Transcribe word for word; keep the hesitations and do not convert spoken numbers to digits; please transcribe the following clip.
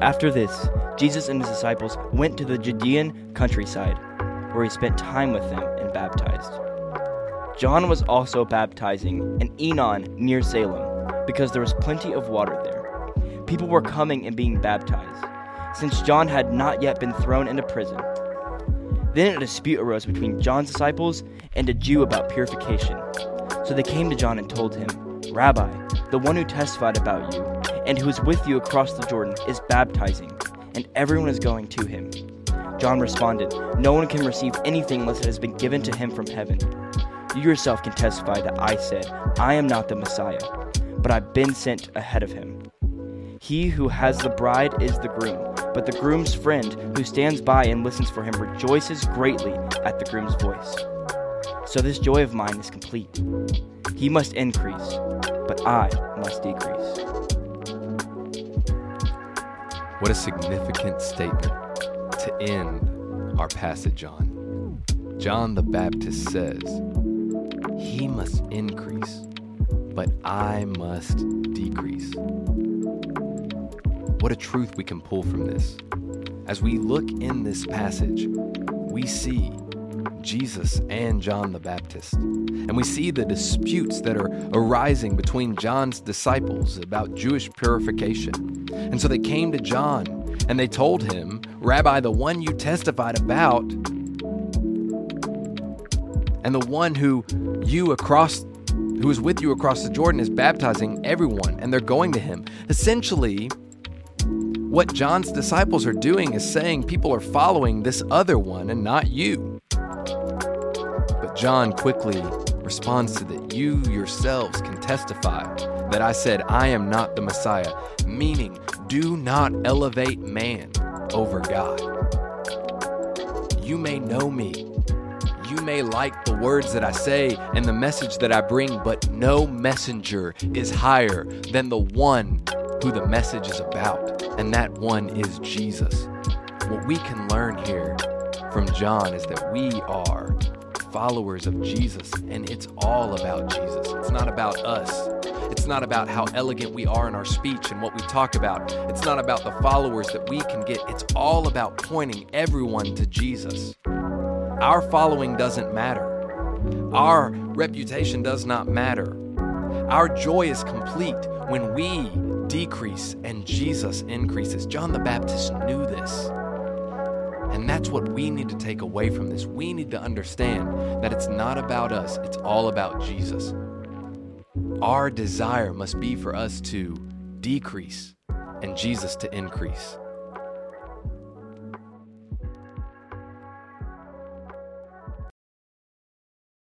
After this, Jesus and his disciples went to the Judean countryside, where he spent time with them and baptized. John was also baptizing in Enon near Salem, because there was plenty of water there. People were coming and being baptized, since John had not yet been thrown into prison. Then a dispute arose between John's disciples and a Jew about purification. So they came to John and told him, "Rabbi, the one who testified about you and who is with you across the Jordan is baptizing, and everyone is going to him." John responded, "No one can receive anything unless it has been given to him from heaven. You yourself can testify that I said, 'I am not the Messiah, but I've been sent ahead of him.' He who has the bride is the groom, but the groom's friend who stands by and listens for him rejoices greatly at the groom's voice. So this joy of mine is complete. He must increase, but I must decrease." What a significant statement to end our passage on. John the Baptist says, "He must increase, but I must decrease." What a truth we can pull from this. As we look in this passage, we see Jesus and John the Baptist. And we see the disputes that are arising between John's disciples about Jewish purification. And so they came to John and they told him, "Rabbi, the one you testified about and the one who you across who is with you across the Jordan is baptizing everyone, and they're going to him." Essentially, what John's disciples are doing is saying people are following this other one and not you. John quickly responds to that, "You yourselves can testify that I said, 'I am not the Messiah,' meaning do not elevate man over God. You may know me. You may like the words that I say and the message that I bring, but no messenger is higher than the one who the message is about, and that one is Jesus." What we can learn here from John is that we are followers of Jesus, and it's all about Jesus. It's not about us. It's not about how elegant we are in our speech and what we talk about. It's not about the followers that we can get. It's all about pointing everyone to Jesus. Our following doesn't matter. Our reputation does not matter. Our joy is complete when we decrease and Jesus increases. John the Baptist knew this. And that's what we need to take away from this. We need to understand that it's not about us. It's all about Jesus. Our desire must be for us to decrease and Jesus to increase.